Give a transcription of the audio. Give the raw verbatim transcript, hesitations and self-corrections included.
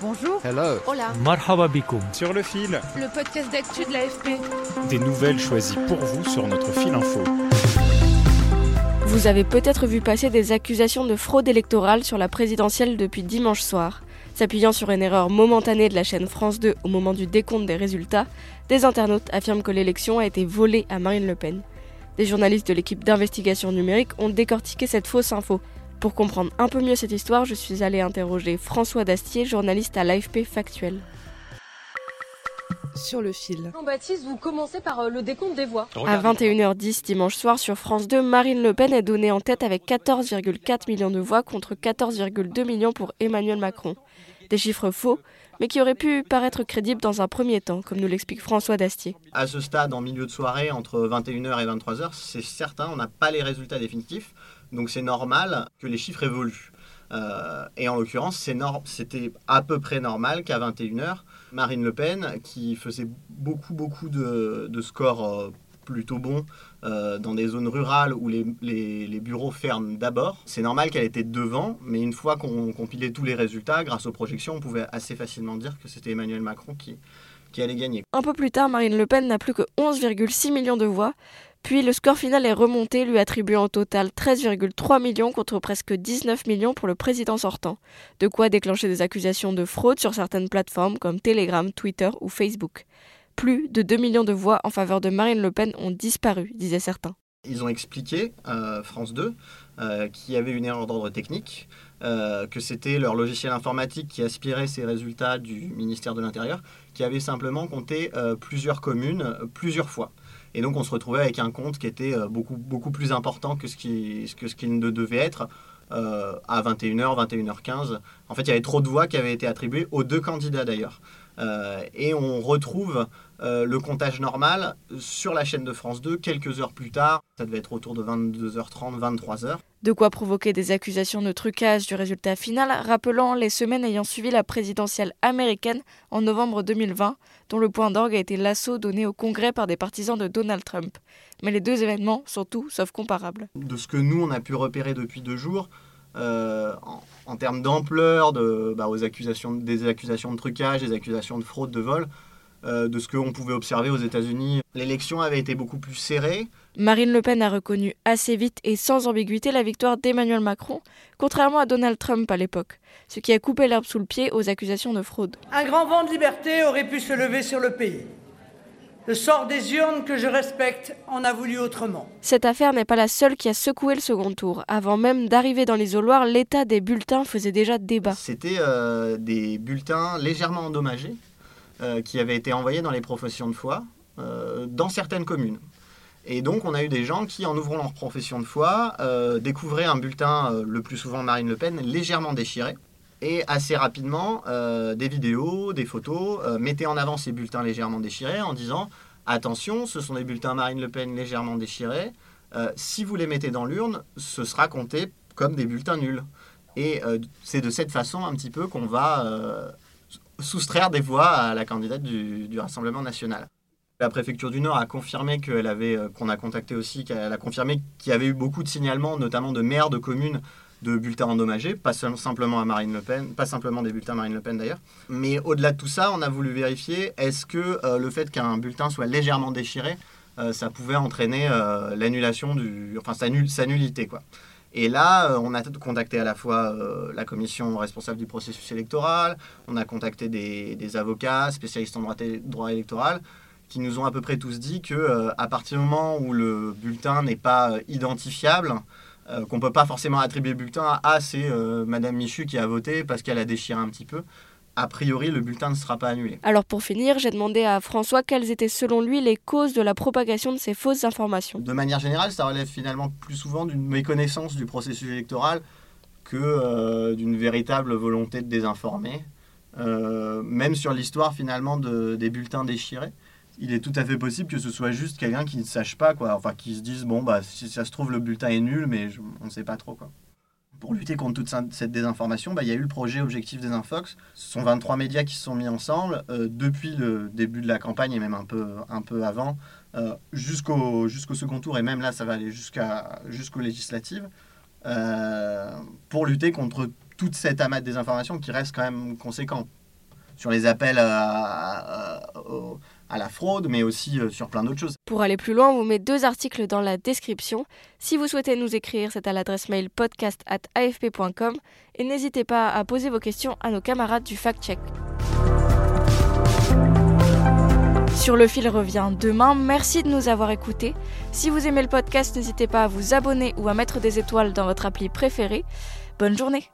Bonjour. Hello. Hola. Marhaba bikoum. Sur le fil. Le podcast d'actu de l'A F P. Des nouvelles choisies pour vous sur notre fil info. Vous avez peut-être vu passer des accusations de fraude électorale sur la présidentielle depuis dimanche soir. S'appuyant sur une erreur momentanée de la chaîne France deux au moment du décompte des résultats, des internautes affirment que l'élection a été volée à Marine Le Pen. Des journalistes de l'équipe d'investigation numérique ont décortiqué cette fausse info. Pour comprendre un peu mieux cette histoire, je suis allée interroger François Dastier, journaliste à l'A F P Factuel. Sur le fil. Jean-Baptiste, vous commencez par le décompte des voix. À vingt et une heures dix dimanche soir sur France deux, Marine Le Pen est donnée en tête avec quatorze virgule quatre millions de voix contre quatorze virgule deux millions pour Emmanuel Macron. Des chiffres faux, mais qui auraient pu paraître crédibles dans un premier temps, comme nous l'explique François Dastier. À ce stade, en milieu de soirée, entre vingt et une heures et vingt-trois heures, c'est certain, on n'a pas les résultats définitifs, donc c'est normal que les chiffres évoluent. Euh, et en l'occurrence, c'est nor- c'était à peu près normal qu'à vingt et une heures, Marine Le Pen, qui faisait beaucoup, beaucoup de, de scores euh, plutôt bons euh, dans des zones rurales où les, les, les bureaux ferment d'abord, c'est normal qu'elle était devant, mais une fois qu'on compilait tous les résultats, grâce aux projections, on pouvait assez facilement dire que c'était Emmanuel Macron qui, qui allait gagner. Un peu plus tard, Marine Le Pen n'a plus que onze virgule six millions de voix, puis le score final est remonté, lui attribuant au total treize virgule trois millions contre presque dix-neuf millions pour le président sortant. De quoi déclencher des accusations de fraude sur certaines plateformes comme Telegram, Twitter ou Facebook. Plus de deux millions de voix en faveur de Marine Le Pen ont disparu, disaient certains. Ils ont expliqué, euh, France deux, euh, qu'il y avait une erreur d'ordre technique, euh, que c'était leur logiciel informatique qui aspirait ces résultats du ministère de l'Intérieur, qui avait simplement compté euh, plusieurs communes, euh, plusieurs fois. Et donc on se retrouvait avec un compte qui était beaucoup, beaucoup plus important que ce, qui, que ce qu'il ne devait être euh, à vingt et une heures, vingt et une heures quinze. En fait, il y avait trop de voix qui avaient été attribuées aux deux candidats d'ailleurs. Euh, et on retrouve euh, le comptage normal sur la chaîne de France deux quelques heures plus tard. Ça devait être autour de vingt-deux heures trente, vingt-trois heures. De quoi provoquer des accusations de trucage du résultat final, rappelant les semaines ayant suivi la présidentielle américaine en novembre deux mille vingt, dont le point d'orgue a été l'assaut donné au Congrès par des partisans de Donald Trump. Mais les deux événements sont tout sauf comparables. De ce que nous, on a pu repérer depuis deux jours, Euh, en, en termes d'ampleur, de, bah, aux accusations, des accusations de trucage, des accusations de fraude, de vol, euh, de ce qu'on pouvait observer aux États-Unis. L'élection avait été beaucoup plus serrée. Marine Le Pen a reconnu assez vite et sans ambiguïté la victoire d'Emmanuel Macron, contrairement à Donald Trump à l'époque, ce qui a coupé l'herbe sous le pied aux accusations de fraude. Un grand vent de liberté aurait pu se lever sur le pays. Le sort des urnes que je respecte en a voulu autrement. Cette affaire n'est pas la seule qui a secoué le second tour. Avant même d'arriver dans l'isoloir, l'état des bulletins faisait déjà débat. C'était euh, des bulletins légèrement endommagés euh, qui avaient été envoyés dans les professions de foi euh, dans certaines communes. Et donc on a eu des gens qui, en ouvrant leur profession de foi, euh, découvraient un bulletin, euh, le plus souvent Marine Le Pen, légèrement déchiré. Et assez rapidement, euh, des vidéos, des photos, euh, mettaient en avant ces bulletins légèrement déchirés en disant « Attention, ce sont des bulletins Marine Le Pen légèrement déchirés. Euh, si vous les mettez dans l'urne, ce sera compté comme des bulletins nuls. » Et euh, c'est de cette façon un petit peu qu'on va euh, soustraire des voix à la candidate du, du Rassemblement National. La préfecture du Nord a confirmé qu'elle avait, qu'on a contacté aussi, qu'elle a confirmé qu'il y avait eu beaucoup de signalements, notamment de maires de communes, de bulletins endommagés, pas simplement à Marine Le Pen, pas simplement des bulletins Marine Le Pen d'ailleurs. Mais au-delà de tout ça, on a voulu vérifier est-ce que euh, le fait qu'un bulletin soit légèrement déchiré, euh, ça pouvait entraîner euh, l'annulation du, enfin sa, nul, sa nullité quoi. Et là, euh, on a contacté à la fois euh, la commission responsable du processus électoral, on a contacté des, des avocats spécialistes en droit, droit électoral, qui nous ont à peu près tous dit que euh, à partir du moment où le bulletin n'est pas euh, identifiable, Euh, qu'on ne peut pas forcément attribuer le bulletin à « Ah, c'est euh, Madame Michu qui a voté parce qu'elle a déchiré un petit peu ». a priori, le bulletin ne sera pas annulé. Alors pour finir, j'ai demandé à François quelles étaient selon lui les causes de la propagation de ces fausses informations. De manière générale, ça relève finalement plus souvent d'une méconnaissance du processus électoral que euh, d'une véritable volonté de désinformer. Euh, même sur l'histoire finalement de, des bulletins déchirés, il est tout à fait possible que ce soit juste quelqu'un qui ne sache pas, quoi. Enfin, qui se dise, bon, bah, si ça se trouve, le bulletin est nul, mais je, on ne sait pas trop, quoi. Pour lutter contre toute cette désinformation, bah, il y a eu le projet Objectif Desinfox. Ce sont vingt-trois médias qui se sont mis ensemble euh, depuis le début de la campagne et même un peu, un peu avant, euh, jusqu'au, jusqu'au second tour, et même là, ça va aller jusqu'à, jusqu'aux législatives, euh, pour lutter contre toute cette amas de désinformation qui reste quand même conséquent. Sur les appels à... à, à, à à la fraude, mais aussi sur plein d'autres choses. Pour aller plus loin, on vous met deux articles dans la description. Si vous souhaitez nous écrire, c'est à l'adresse mail podcast arobase a f p point com et n'hésitez pas à poser vos questions à nos camarades du fact-check. Sur le fil revient demain. Merci de nous avoir écoutés. Si vous aimez le podcast, n'hésitez pas à vous abonner ou à mettre des étoiles dans votre appli préférée. Bonne journée.